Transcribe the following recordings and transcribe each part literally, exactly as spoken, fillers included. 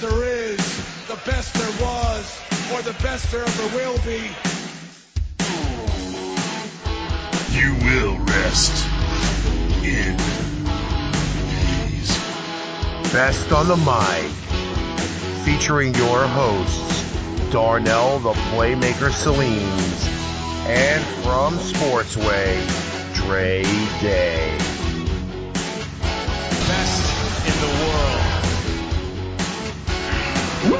best there is, the best there was, or the best there ever will be. You will rest in peace. Best on the Mic, featuring your hosts, Darnell the Playmaker Salines, and from Sportsway, Dre Day. Best in the world. Woo!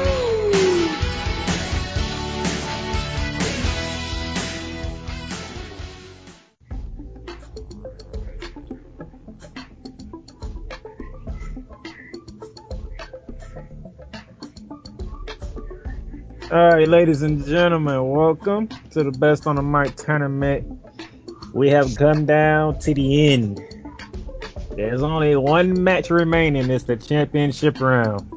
All right, ladies and gentlemen, welcome to the Best on the Mic tournament. We have come down to the end. There's only one match remaining. It's the championship round.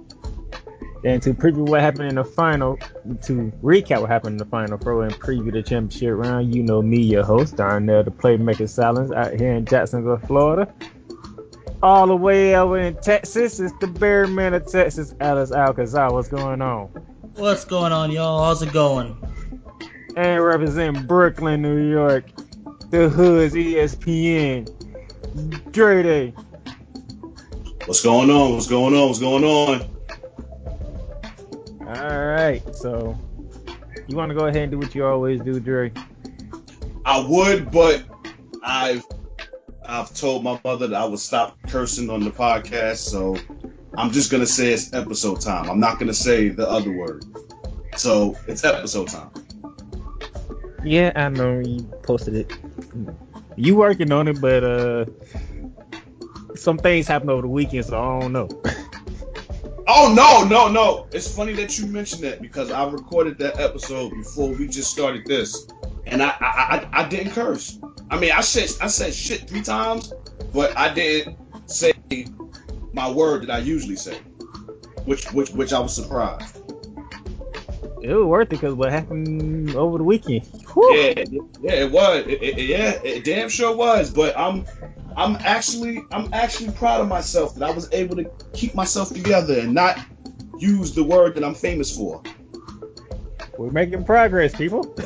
And to preview what happened in the final, to recap what happened in the final throw and preview the championship round, you know me, your host, Darnell, the Playmaker Silence, out here in Jacksonville, Florida. All the way over in Texas, it's the Bear Man of Texas, Alex Alcazar. What's going on? What's going on, y'all? How's it going? And representing Brooklyn, New York, the Hood's E S P N, Dre Day. What's going on? What's going on? What's going on? All right, so you want to go ahead and do what you always do, Dre? I would, but I've I've told my mother that I would stop cursing on the podcast, so I'm just gonna say it's episode time. I'm not gonna say the other word, so it's episode time. Yeah, I know you posted it. You working on it, but uh, some things happened over the weekend, so I don't know. Oh, no, no, no. It's funny that you mentioned that because I recorded that episode before we just started this, and I I, I, I didn't curse. I mean, I said, I said shit three times, but I didn't say my word that I usually say, which which, which I was surprised. It was worth it because what happened over the weekend. Whew. Yeah, yeah, it was. It, it, yeah, it damn sure was. But I'm, I'm actually, I'm actually proud of myself that I was able to keep myself together and not use the word that I'm famous for. We're making progress, people.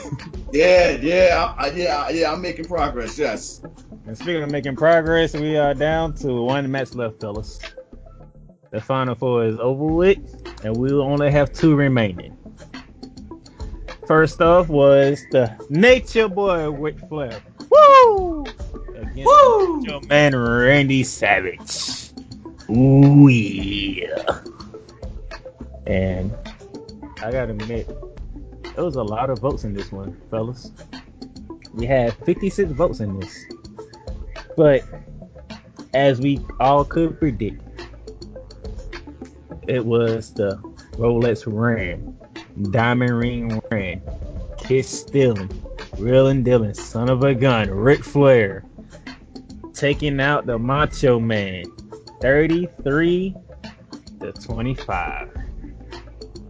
yeah, yeah, I, yeah, yeah. I'm making progress. Yes. And speaking of making progress, we are down to one match left, fellas. The final four is over with, and we will only have two remaining. First off was the Nature Boy Ric Flair. Woo! Against Woo! Your man Randy Savage. Ooh yeah. And I gotta admit, there was a lot of votes in this one, fellas. We had fifty-six votes in this. But as we all could predict, it was the Rolex Ram. Diamond ring ring, kiss stealing, reeling dealing, son of a gun, Ric Flair taking out the Macho Man, thirty-three to twenty-five.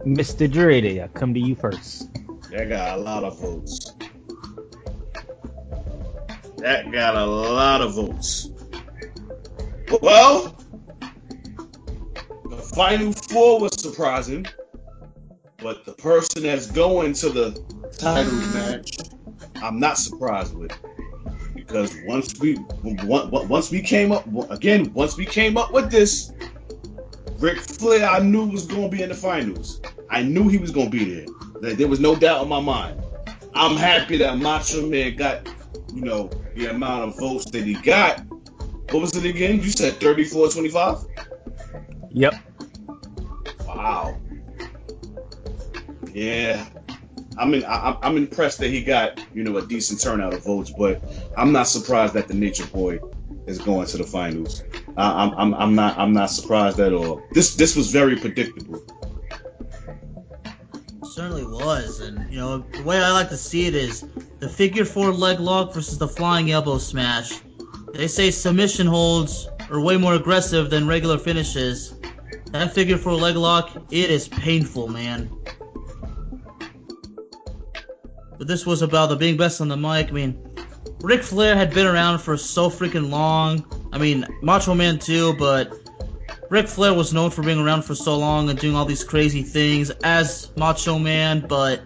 Mister Dre Day, I come to you first. That got a lot of votes. That got a lot of votes. Well, the final four was surprising. But the person that's going to the title match, I'm not surprised with, because once we once we came up again, once we came up with this, Ric Flair, I knew was going to be in the finals. I knew he was going to be there. Like, there was no doubt in my mind. I'm happy that Macho Man got, you know, the amount of votes that he got. What was it again? You said thirty-four twenty-five? Yep. Wow. Yeah, I'm in, I, I'm impressed that he got, you know, a decent turnout of votes, but I'm not surprised that the Nature Boy is going to the finals. I, I'm I'm I'm not I'm not surprised at all. This this was very predictable. Certainly was, and you know the way I like to see it is the figure four leg lock versus the flying elbow smash. They say submission holds are way more aggressive than regular finishes. That figure four leg lock, it is painful, man. But this was about the being best on the mic. I mean, Ric Flair had been around for so freaking long. I mean, Macho Man too, but Ric Flair was known for being around for so long and doing all these crazy things as Macho Man, but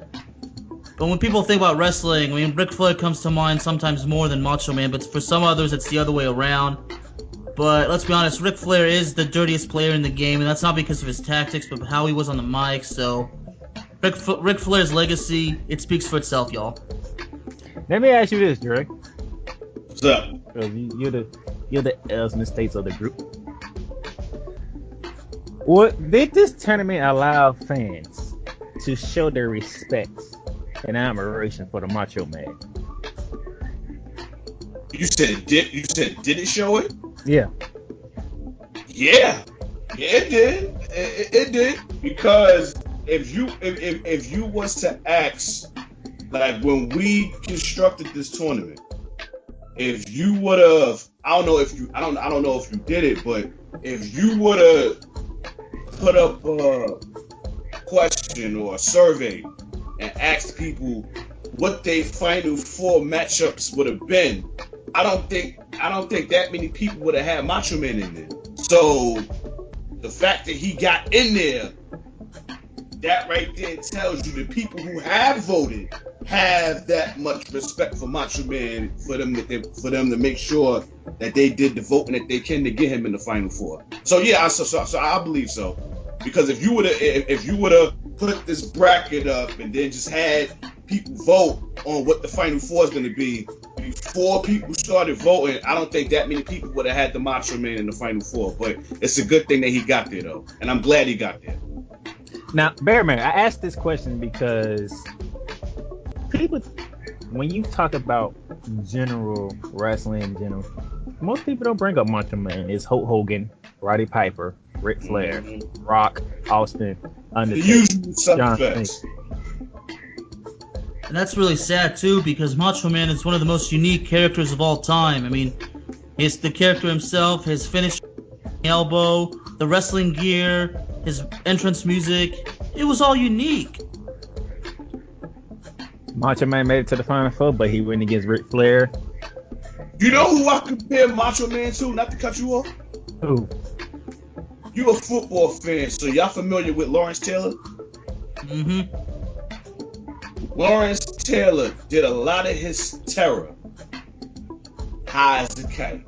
but when people think about wrestling, I mean, Ric Flair comes to mind sometimes more than Macho Man, but for some others, it's the other way around. But let's be honest, Ric Flair is the dirtiest player in the game, and that's not because of his tactics, but how he was on the mic, so Ric, F- Ric Flair's legacy, it speaks for itself, y'all. Let me ask you this, Dre. What's up? You're the, you're the L's and the states of the group. Well, did this tournament allow fans to show their respect and admiration for the Macho Man? You said did you said did it show it? Yeah. Yeah. Yeah, it did. It, it, it did. Because if you if, if if you was to ask, like when we constructed this tournament, if you would have I don't know if you I don't I don't know if you did it, but if you would have put up a question or a survey and asked people what their final four matchups would have been, I don't think I don't think that many people would have had Macho Man in there. So the fact that he got in there, that right there tells you the people who have voted have that much respect for Macho Man for them that they, for them to make sure that they did the voting that they can to get him in the final four. So yeah, I, so, so so I believe so, because if you would have if, if you would have put this bracket up and then just had people vote on what the final four is going to be before people started voting, I don't think that many people would have had the Macho Man in the final four. But it's a good thing that he got there though, and I'm glad he got there. Now, Bearman, I asked this question because people, when you talk about general wrestling in general, most people don't bring up Macho Man. It's Hulk Hogan, Roddy Piper, Ric Flair, mm-hmm. Rock, Austin, Undertaker, John Cena. And that's really sad too, because Macho Man is one of the most unique characters of all time. I mean, it's the character himself, his finish, elbow, the wrestling gear, his entrance music. It was all unique. Macho Man made it to the final four, but he went against Ric Flair. You know who I compare Macho Man to? Not to cut you off. Who? You a football fan, so y'all familiar with Lawrence Taylor? Mm-hmm. Lawrence Taylor did a lot of his terror high as the kite.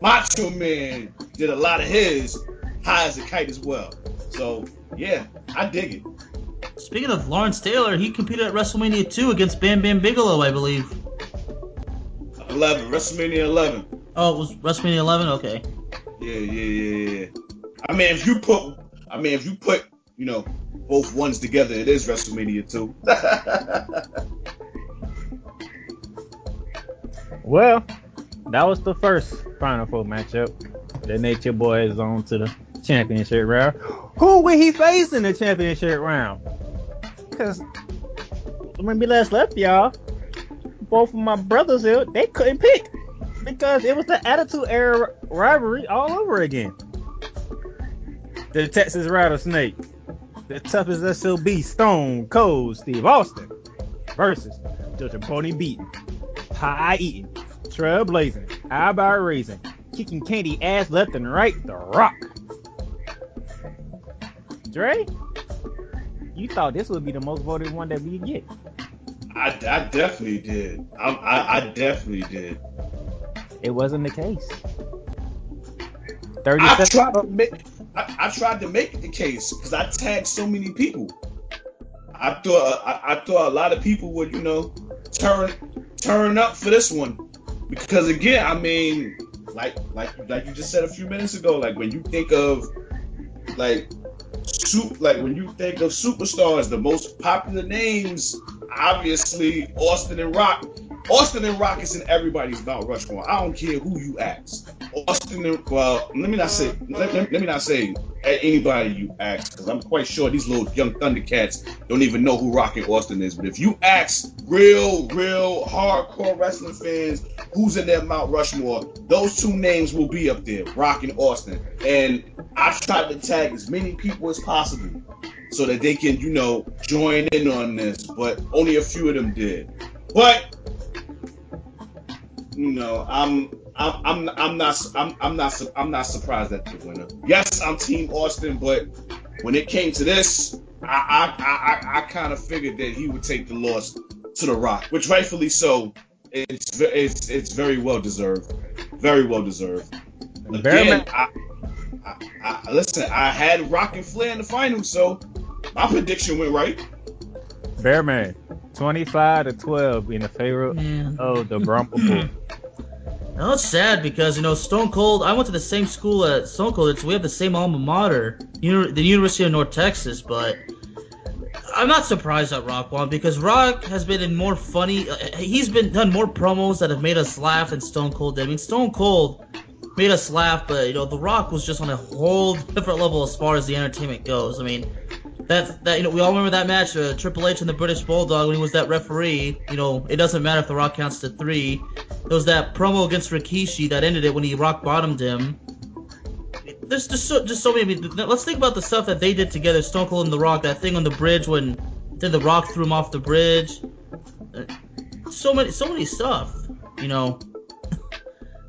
Macho Man did a lot of his high as a kite as well. So, yeah, I dig it. Speaking of Lawrence Taylor, he competed at WrestleMania two against Bam Bam Bigelow, I believe. eleven, WrestleMania eleven. Oh, it was WrestleMania eleven? Okay. Yeah, yeah, yeah, yeah. I mean, if you put, I mean, if you put, you know, both ones together, it is WrestleMania two. Well, that was the first Final Four matchup. Then they your boys on to the championship round. Who will he face in the championship round? Because when we last left y'all, both of my brothers here, they couldn't pick because it was the Attitude Era rivalry all over again. The Texas Rattlesnake, the toughest S O B, Stone Cold Steve Austin, versus the Jabroni beating, pie eating, trailblazing, eyebrow raising, kicking candy ass left and right, The Rock. Dre, you thought this would be the most voted one that we get. I, I definitely did. I, I, I definitely did. It wasn't the case. I tried, to make, I, I tried to make it the case because I tagged so many people. I thought I, I thought a lot of people would, you know, turn turn up for this one because again, I mean, like like like you just said a few minutes ago, like when you think of like. Soup, like when you think of superstars, the most popular names, obviously Austin and Rock. Austin and Rock is in everybody's mouth rushmore. I don't care who you ask. Austin and well, let me not say let, let, let me not say at anybody you ask, because I'm quite sure these little young Thundercats don't even know who Rock and Austin is. But if you ask real, real hardcore wrestling fans who's in their mouth rushmore, those two names will be up there, Rock and Austin. And I've tried to tag as many people as possible so that they can, you know, join in on this, but only a few of them did. But, you know, I'm I'm, I'm I'm not I'm I'm not I'm not surprised at the winner. Yes, I'm Team Austin, but when it came to this, I I I, I kind of figured that he would take the loss to The Rock, which rightfully so. It's it's it's very well deserved, very well deserved. Again, I, I, I, listen, I had Rock and Flair in the final, so my prediction went right. Bearman, twenty-five to twelve in the favor Man. of the Brumble Boy. Now it's sad because, you know, Stone Cold, I went to the same school at Stone Cold. It's, we have the same alma mater, the University of North Texas, but I'm not surprised that Rock won because Rock has been in more funny, uh, he's been done more promos that have made us laugh than Stone Cold did. I mean, Stone Cold made us laugh, but, you know, The Rock was just on a whole different level as far as the entertainment goes. I mean, that, that you know, we all remember that match, uh, Triple H and the British Bulldog, when he was that referee. You know, it doesn't matter if The Rock counts to three. There was that promo against Rikishi that ended it when he rock bottomed him. There's just so, just so many. Let's think about the stuff that they did together, Stone Cold and The Rock. That thing on the bridge when did The Rock threw him off the bridge. So many, so many stuff, you know.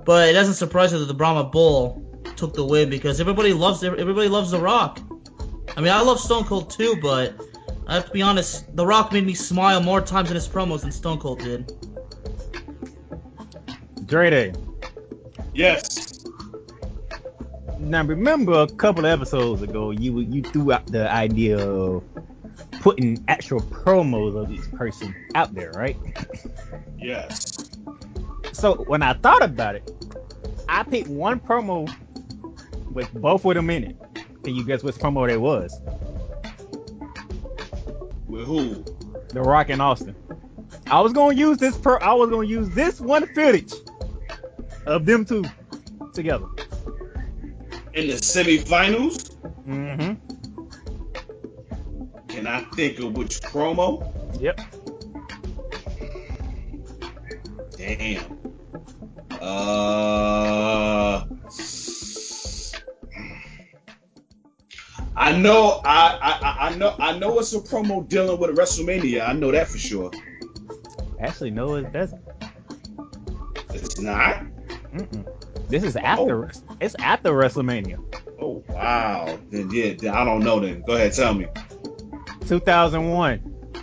But it doesn't surprise me that the Brahma Bull took the win because everybody loves everybody loves The Rock. I mean, I love Stone Cold too, but I have to be honest, The Rock made me smile more times in his promos than Stone Cold did. Dre Day. Yes. Now remember, a couple of episodes ago, you you threw out the idea of putting actual promos of each person out there, right? Yes. So when I thought about it, I picked one promo with both of them in it. Can you guess which promo that was? With who? The Rock and Austin. I was gonna use this pro. I was gonna use this one footage of them two together in the semifinals. Mm-hmm. Can I think of which promo? Yep. Damn. Uh. I know, I, I, I know, I know it's a promo dealing with a WrestleMania. I know that for sure. Actually, no, it doesn't. It's not. Mm-mm. This is after. Oh. It's after WrestleMania. Oh wow! Then yeah, then I don't know. Then go ahead, tell me. two thousand one.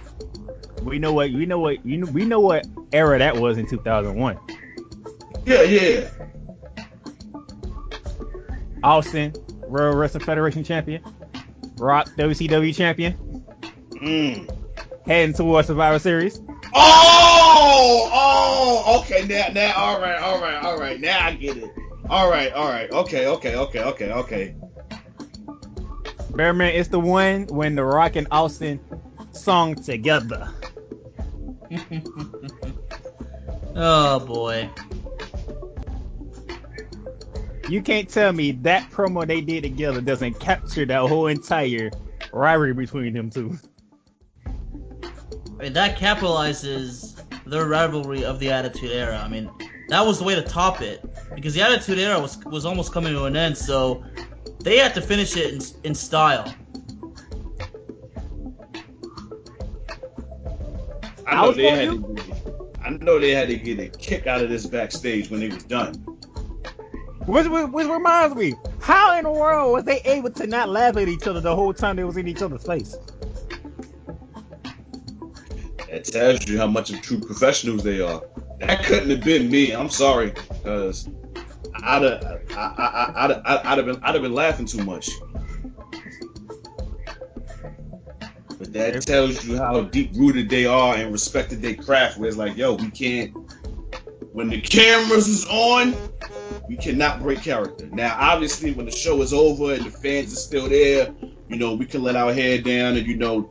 We know what we know what you know, we know what era that was in two thousand one. Yeah, yeah. Austin, Royal Wrestling Federation champion. Rock, W C W champion. Mm. Heading towards Survivor Series. Oh, oh, okay, now, now, all right, all right, all right, now I get it. All right, all right, okay, okay, okay, okay, okay. Bearman, it's the one when The Rock and Austin sung together. Oh boy. You can't tell me that promo they did together doesn't capture that whole entire rivalry between them two. I mean, that capitalizes their rivalry of the Attitude Era. I mean, that was the way to top it because the Attitude Era was was almost coming to an end, so they had to finish it in, in style. I know, I, they had to get, I know they had to get a kick out of this backstage when it was done. Which, which, which reminds me, how in the world was they able to not laugh at each other the whole time they was in each other's face? That tells you how much of true professionals they are. That couldn't have been me. I'm sorry, cause I'd have, I, I, I'd, I'd, I'd have been, I'd have been laughing too much. But that tells you how deep rooted they are and respected their craft. Where it's like, yo, we can't. When the cameras is on, we cannot break character. Now, obviously, when the show is over and the fans are still there, you know, we can let our hair down and you know.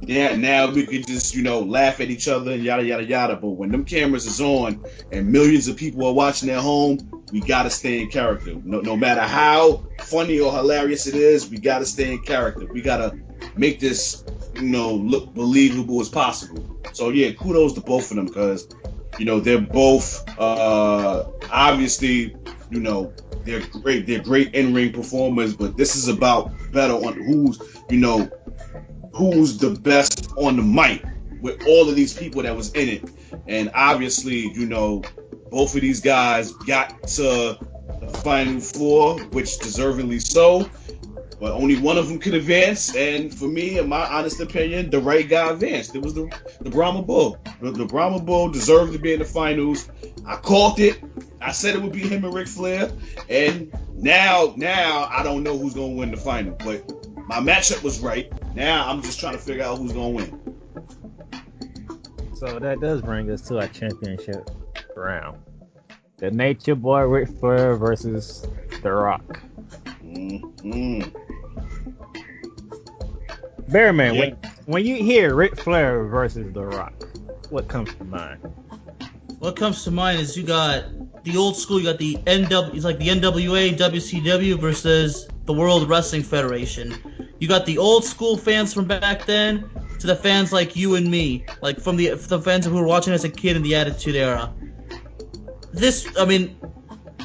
Yeah, now we can just, you know, laugh at each other and yada, yada, yada. But when them cameras is on and millions of people are watching at home, we got to stay in character. No, no matter how funny or hilarious it is, we got to stay in character. We got to make this, you know, look believable as possible. So, yeah, kudos to both of them because, you know, they're both uh, obviously, you know, they're great. They're great in-ring performers, but this is about better on who's, you know, who's the best on the mic with all of these people that was in it. And obviously, you know, Both of these guys got to the final four, which deservedly so. But only one of them could advance, and for me, in my honest opinion, the right guy advanced. It was the the Brahma Bull. The, the Brahma Bull deserved to be in the finals. I called it. I said it would be him and Ric Flair. And now, now I don't know who's gonna win the final. But my matchup was right. Now I'm just trying to figure out who's gonna win. So that does bring us to our championship round: the Nature Boy Ric Flair versus The Rock. Mm-hmm. Bear Man, yeah. when, when you hear Ric Flair versus The Rock, what comes to mind? What comes to mind is you got the old school, you got the N W, it's like the N W A, W C W versus the World Wrestling Federation. You got the old school fans from back then to the fans like you and me, like from the the fans who were watching as a kid in the Attitude Era. This, I mean,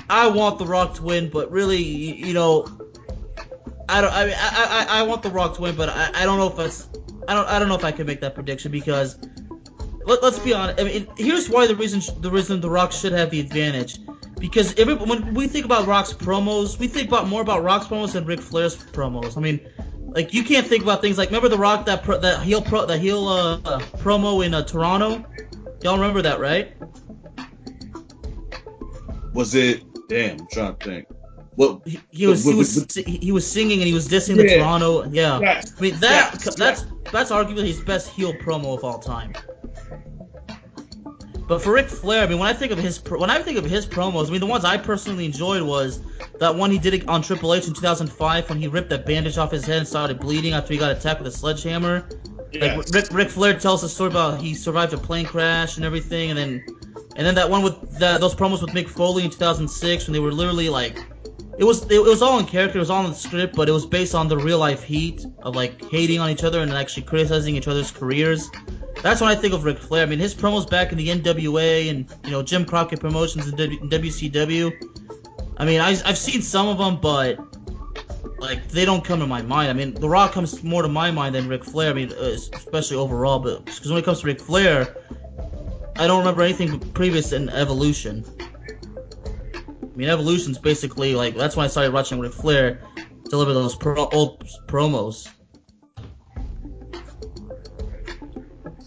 I want The Rock to win, but really, you, you know. I don't. I, mean, I I I want The Rock to win, but I, I don't know if it's I don't I don't know if I can make that prediction because let, let's be honest. I mean, it, here's why the reason sh- the reason The Rock should have the advantage, because every, when we think about Rock's promos, we think about more about Rock's promos than Ric Flair's promos. I mean, like you can't think about things like remember The Rock that pro, that heel pro that heel uh, uh, promo in uh, Toronto. Y'all remember that, right? Was it? Damn, I'm trying to think. Well, he, he was he was he was singing and he was dissing yeah. the Toronto. Yeah, yes. I mean that yes. that's that's arguably his best heel promo of all time. But for Ric Flair, I mean, when I think of his when I think of his promos, I mean the ones I personally enjoyed was that one he did on Triple H in two thousand five when he ripped that bandage off his head and started bleeding after he got attacked with a sledgehammer. Yes. Like Ric, Ric Flair tells the story about how he survived a plane crash and everything, and then and then that one with the, those promos with Mick Foley in two thousand six when they were literally like. It was it was all in character, it was all in the script, but it was based on the real life heat of like hating on each other and actually criticizing each other's careers. That's when I think of Ric Flair. I mean, his promos back in the N W A and you know Jim Crockett Promotions and W C W. I mean, I, I've seen some of them, but like they don't come to my mind. I mean, The Rock comes more to my mind than Ric Flair. I mean, especially overall, but because when it comes to Ric Flair, I don't remember anything previous in Evolution. I mean, Evolution's basically like that's when I started watching Ric Flair deliver those pro- old promos.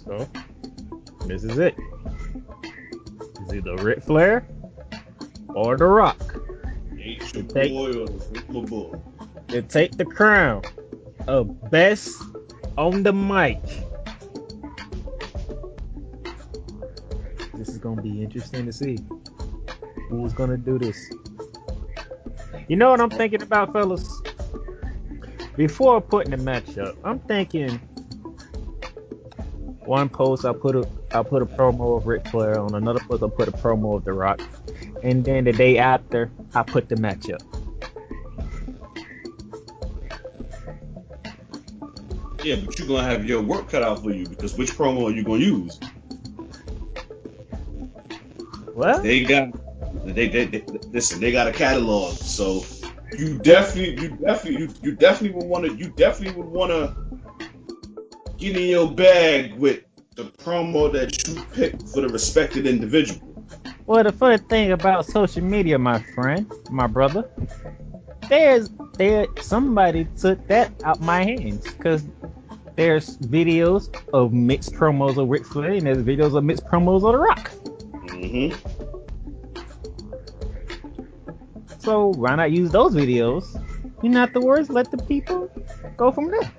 So, this is it. It's either Ric Flair or The Rock. To take, to take the crown of best on the mic. This is gonna be interesting to see. Who's gonna do this? You know what I'm thinking about, fellas? Before putting the match up, I'm thinking one post I put a I put a promo of Ric Flair on, another post I put a promo of The Rock, and then the day after I put the match up. Yeah, but you're gonna have your work cut out for you because which promo are you gonna use? Well, they got. They, they, they listen. They got a catalog, so you definitely, you definitely, you, you definitely would want to, you definitely would want to get in your bag with the promo that you picked for the respected individual. Well, the funny thing about social media, my friend, my brother, there's there somebody took that out my hands because there's videos of mixed promos of Ric Flair and there's videos of mixed promos of The Rock. Mm-hmm. So why not use those videos? You're not the worst. Let the people go from there.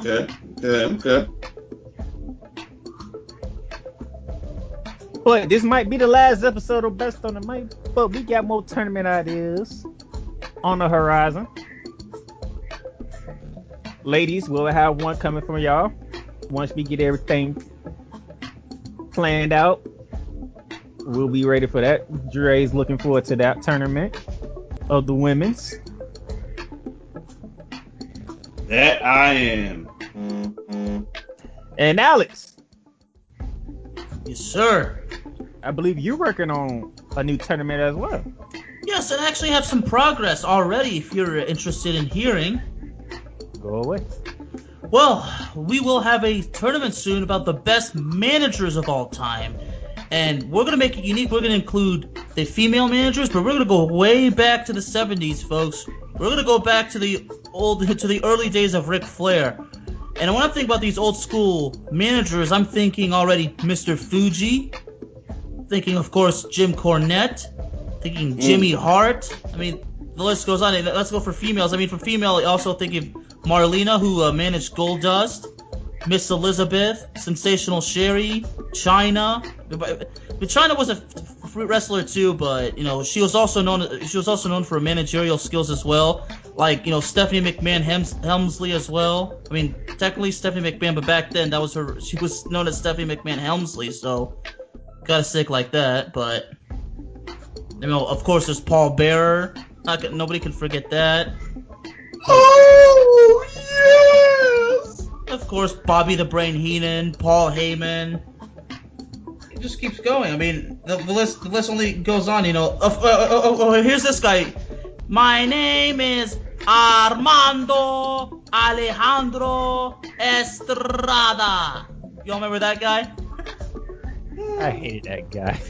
Okay, okay, okay. But this might be the last episode of Best on the Mic. But we got more tournament ideas on the horizon. Ladies, we'll have one coming from y'all once we get everything planned out. We'll be ready for that. Dre's looking forward to that tournament of the women's. That I am. Mm-hmm. And Alex. Yes, sir. I believe you're working on a new tournament as well. Yes, and I actually have some progress already if you're interested in hearing. Go away. Well, we will have a tournament soon about the best managers of all time. And we're going to make it unique. We're going to include the female managers, but we're going to go way back to the seventies, folks. We're going to go back to the old, to the early days of Ric Flair. And when I think about these old school managers, I'm thinking already Mister Fuji, thinking, of course, Jim Cornette, thinking Jimmy Hart. I mean, the list goes on. Let's go for females. I mean, for female, also thinking Marlena, who uh, managed Goldust, Miss Elizabeth, Sensational Sherry, Chyna. But Chyna was a free wrestler too, but you know, she was also known. She was also known for managerial skills as well, like you know Stephanie McMahon Helmsley as well. I mean, technically Stephanie McMahon, but back then that was her. She was known as Stephanie McMahon Helmsley, so gotta stick like that. But you know, of course, there's Paul Bearer. Not, nobody can forget that. Oh yes! Of course, Bobby the Brain Heenan, Paul Heyman. It just keeps going. I mean, the, the list the list only goes on. You know, uh, uh, uh, uh, uh, here's this guy. My name is Armando Alejandro Estrada. Y'all remember that guy? I hate that guy.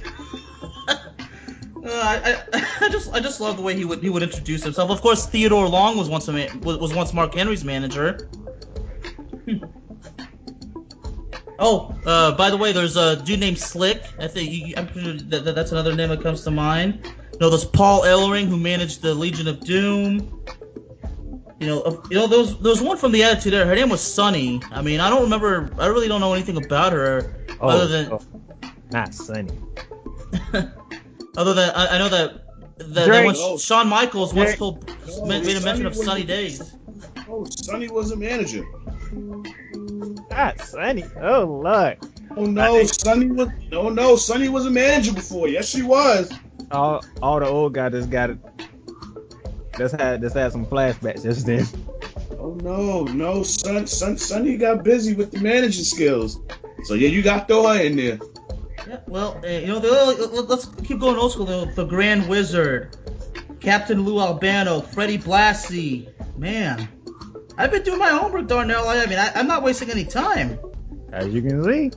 Uh, I, I, I just I just love the way he would he would introduce himself. Of course, Theodore Long was once a man, was once Mark Henry's manager. Hmm. Oh, uh, by the way, there's a dude named Slick. I think you, I'm sure that, that's another name that comes to mind. You know, there's Paul Ellering who managed the Legion of Doom. You know, uh, you know, there was, there was one from the Attitude Era. Her name was Sunny. I mean, I don't remember. I really don't know anything about her oh, other than oh, not Sunny. Other than I, I know that, that, that once, oh, Shawn Michaels once told, no, made a mention of Sunny Days. Oh, Sunny was a manager. Ah, Sunny. Oh, Lord. Oh no, Sunny was. No, no, Sunny was a manager before. Yes, she was. All, all the old guys just got it. Just had, just had some flashbacks just then. Oh no, no, Sun, Sun, Sunny got busy with the managing skills. So yeah, you got to throw her in there. Yeah, well, uh, you know, the, let's keep going old school. The, the Grand Wizard, Captain Lou Albano, Freddie Blassie. Man, I've been doing my homework, Darnell. I mean, I, I'm not wasting any time. As you can see.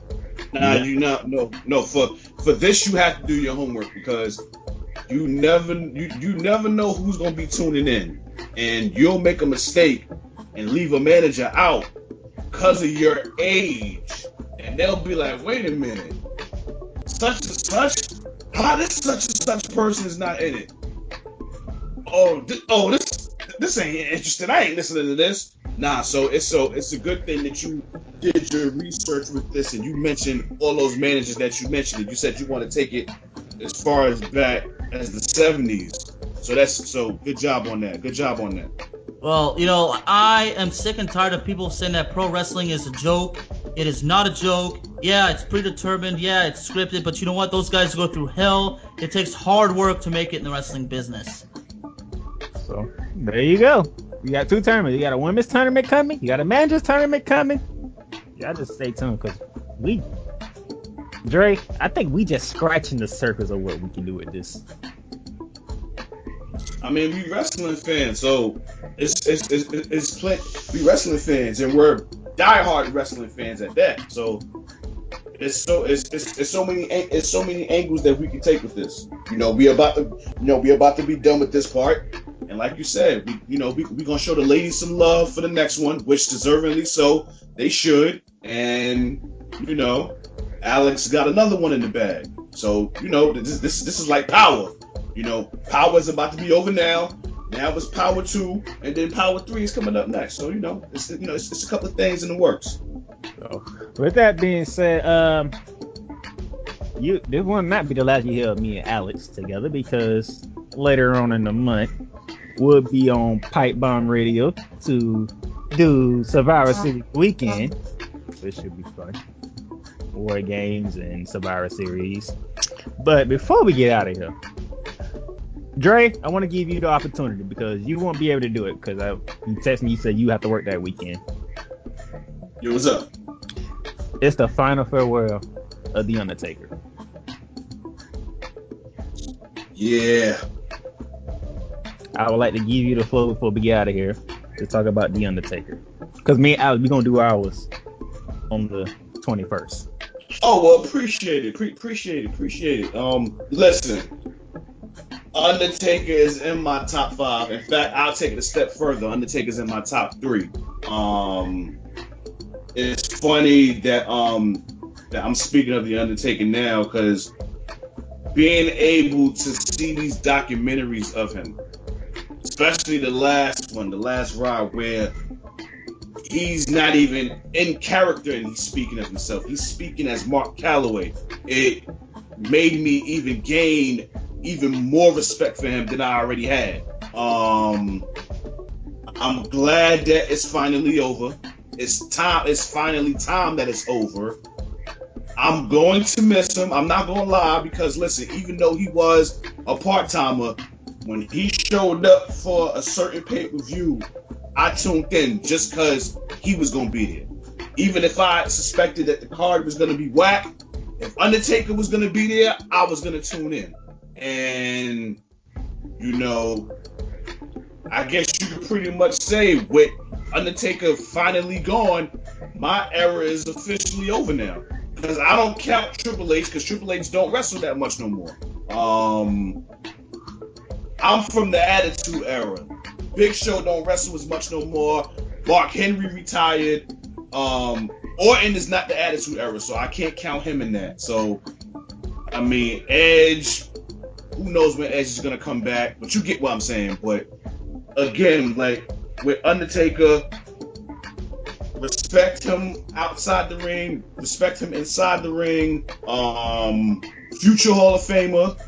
Nah, yeah. you not. No, no. For for this, you have to do your homework because you never you, you never know who's gonna be tuning in, and you'll make a mistake and leave a manager out because of your age, and they'll be like, wait a minute. Such and such? How this such and such person is not in it? Oh, th- oh, this this ain't interesting. I ain't listening to this. Nah, so it's so it's a good thing that you did your research with this and you mentioned all those managers that you mentioned. And you said you want to take it as far as back as the seventies. So that's so good job on that. Good job on that. Well, you know, I am sick and tired of people saying that pro wrestling is a joke. It is not a joke. Yeah, it's predetermined. Yeah, it's scripted. But you know what? Those guys go through hell. It takes hard work to make it in the wrestling business. So, there you go. You got two tournaments. You got a women's tournament coming. You got a manager's tournament coming. Y'all just stay tuned because we... Dre, I think we just scratching the surface of what we can do with this. I mean, we wrestling fans, so it's it's it's, it's play, we wrestling fans, and we're diehard wrestling fans at that. So it's so it's, it's it's so many it's so many angles that we can take with this. You know, we about to you know we about to be done with this part, and like you said, we you know we we gonna show the ladies some love for the next one, which deservedly so they should. And you know, Alex got another one in the bag, so you know this this this is like Power. You know, Power is about to be over now. Now it's Power two, and then Power three is coming up next. So you know, it's you know, it's, it's a couple of things in the works. So, with that being said, um, you this will not be the last you hear of me and Alex together because later on in the month we'll be on Pipe Bomb Radio to do Survivor Series weekend, which should be fun. War Games and Survivor Series. But before we get out of here. Dre, I want to give you the opportunity because you won't be able to do it because I you text me, you said you have to work that weekend. Yo, what's up? It's the final farewell of The Undertaker. Yeah. I would like to give you the floor before we get out of here. to talk about The Undertaker. Because me and Alex, we're going to do ours on the twenty-first. Oh, well, appreciate it. Pre- appreciate it. Appreciate it. Um, listen, Undertaker is in my top five. In fact, I'll take it a step further. Undertaker's in my top three. Um, it's funny that, um, that I'm speaking of The Undertaker now because being able to see these documentaries of him, especially the last one, the last ride, where he's not even in character and he's speaking of himself. He's speaking as Mark Calloway. It made me even gain even more respect for him than I already had. Um, I'm glad that it's finally over. It's time. It's finally time that it's over. I'm going to miss him. I'm not going to lie because, listen, even though he was a part-timer, when he showed up for a certain pay-per-view, I tuned in just because he was going to be there. Even if I suspected that the card was going to be whack, if Undertaker was going to be there, I was going to tune in. And, you know, I guess you could pretty much say with Undertaker finally gone, my era is officially over now. Because I don't count Triple H, because Triple H don't wrestle that much no more. Um... I'm from the Attitude Era. Big Show don't wrestle as much no more. Mark Henry retired. Um, Orton is not the Attitude Era, so I can't count him in that. So, I mean, Edge, who knows when Edge is going to come back, but you get what I'm saying. But, again, like, with Undertaker, respect him outside the ring, respect him inside the ring, um, future Hall of Famer.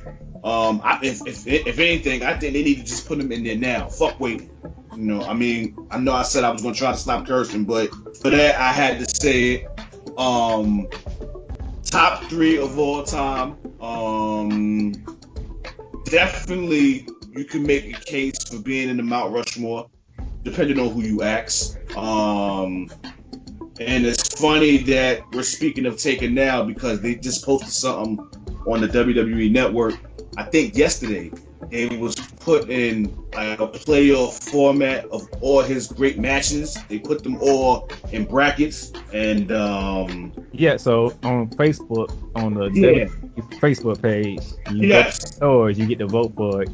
Um, I, if, if if anything, I think they need to just put him in there now. Fuck waiting. You know, I mean, I know I said I was going to try to stop cursing, but for that, I had to say it. Um, top three of all time. Um, definitely, you can make a case for being in the Mount Rushmore, depending on who you ask. Um, and it's funny that we're speaking of Taker now because they just posted something on the W W E Network. I think yesterday, it was put in like a playoff format of all his great matches. They put them all in brackets, and um, yeah. So on Facebook, on the yeah. W W E Facebook page, you yes, or you get to vote for it,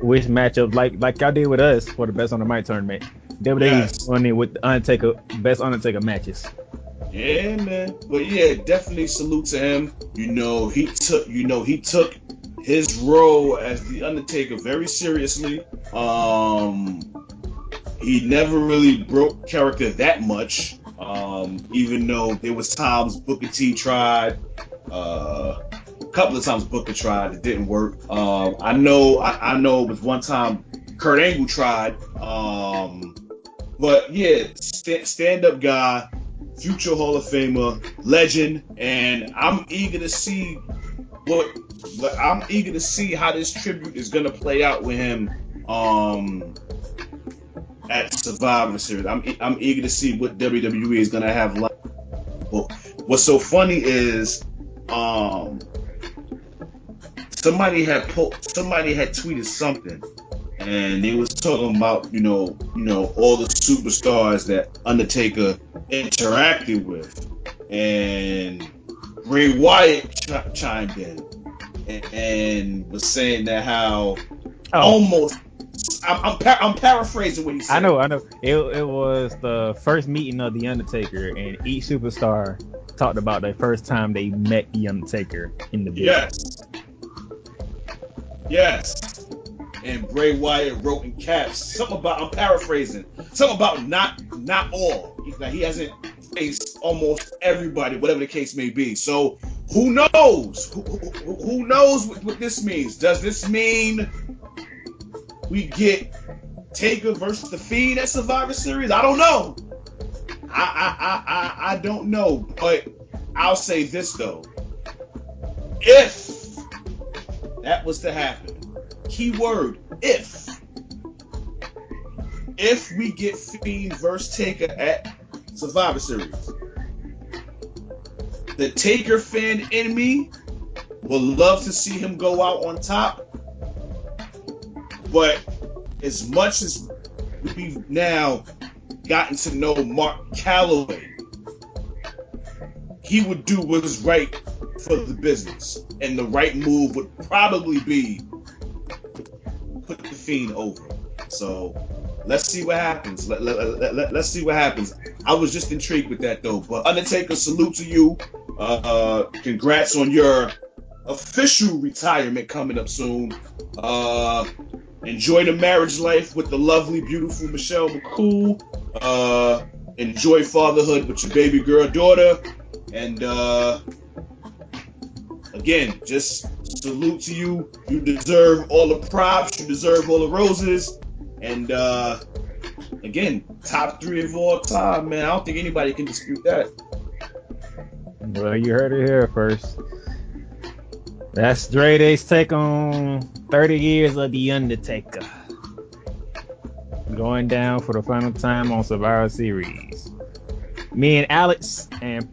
which matchup, like like y'all did with us for the Best on the Mic tournament. W W E on it with the Undertaker Best Undertaker matches. Yeah, man. But yeah, definitely salute to him. You know, he took. You know, he took. his role as The Undertaker very seriously. Um, he never really broke character that much, um, even though there was times Booker T tried, uh, a couple of times Booker tried, it didn't work. Um, I know I, I know it was one time Kurt Angle tried, um, but yeah, st- stand-up guy, future Hall of Famer, legend, and I'm eager to see what But I'm eager to see how this tribute is going to play out with him um, at Survivor Series. I'm I'm eager to see what W W E is going to have. Like. But what's so funny is um, somebody had po- somebody had tweeted something, and they was talking about you know you know all the superstars that Undertaker interacted with, and Bray Wyatt ch- chimed in. And was saying that how oh. almost I'm I'm, par- I'm paraphrasing what he said. I know, I know. It it was the first meeting of The Undertaker, and each superstar talked about the first time they met The Undertaker in the video. Yes, yes. And Bray Wyatt wrote in caps something about I'm paraphrasing something about not not all. Like he hasn't faced almost everybody, whatever the case may be. So. Who knows? Who, who, who knows what, what this means? Does this mean we get Taker versus The Fiend at Survivor Series? I don't know. I, I I I I don't know. But I'll say this though: if that was to happen, key word if, if we get Fiend versus Taker at Survivor Series. The Taker fan in me would love to see him go out on top. But as much as we've now gotten to know Mark Calloway, he would do what was right for the business. And the right move would probably be put the Fiend over. So let's see what happens. Let, let, let, let, let's see what happens. I was just intrigued with that, though. But Undertaker, salute to you. Uh, congrats on your official retirement coming up soon. Uh, enjoy the marriage life with the lovely, beautiful Michelle McCool. Uh, enjoy fatherhood with your baby girl daughter. And uh, again, just salute to you. You deserve all the props. You deserve all the roses. And uh, again, top three of all time, man. I don't think anybody can dispute that. Well, you heard it here first. That's Dre Day's take on thirty years of The Undertaker. Going down for the final time on Survivor Series. Me and Alex and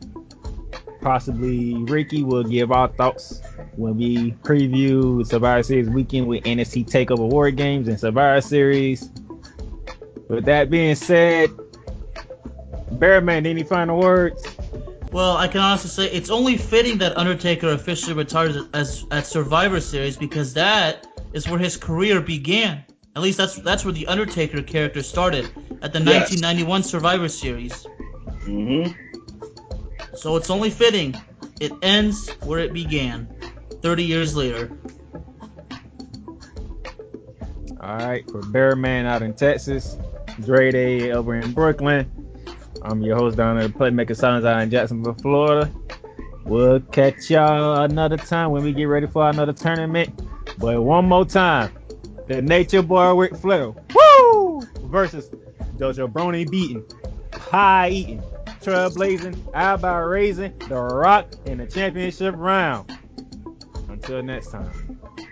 possibly Ricky will give our thoughts when we preview Survivor Series weekend with N X T TakeOver War Games and Survivor Series. With that being said, Bearman, any final words? Well, I can honestly say it's only fitting that Undertaker officially retires as at Survivor Series, because that is where his career began. At least that's that's where the Undertaker character started, at the yes. nineteen ninety-one Survivor Series. Mm-hmm. So it's only fitting it ends where it began, thirty years later. All right, for Bearman out in Texas, Dre Day over in Brooklyn. I'm your host down at the Playmaker Silence out in Jacksonville, Florida. We'll catch y'all another time when we get ready for another tournament. But one more time, the Nature Boy Ric Flair, woo, versus Dojo Brony beating, pie eating, trailblazing, eyebrow raising, The Rock in the championship round. Until next time.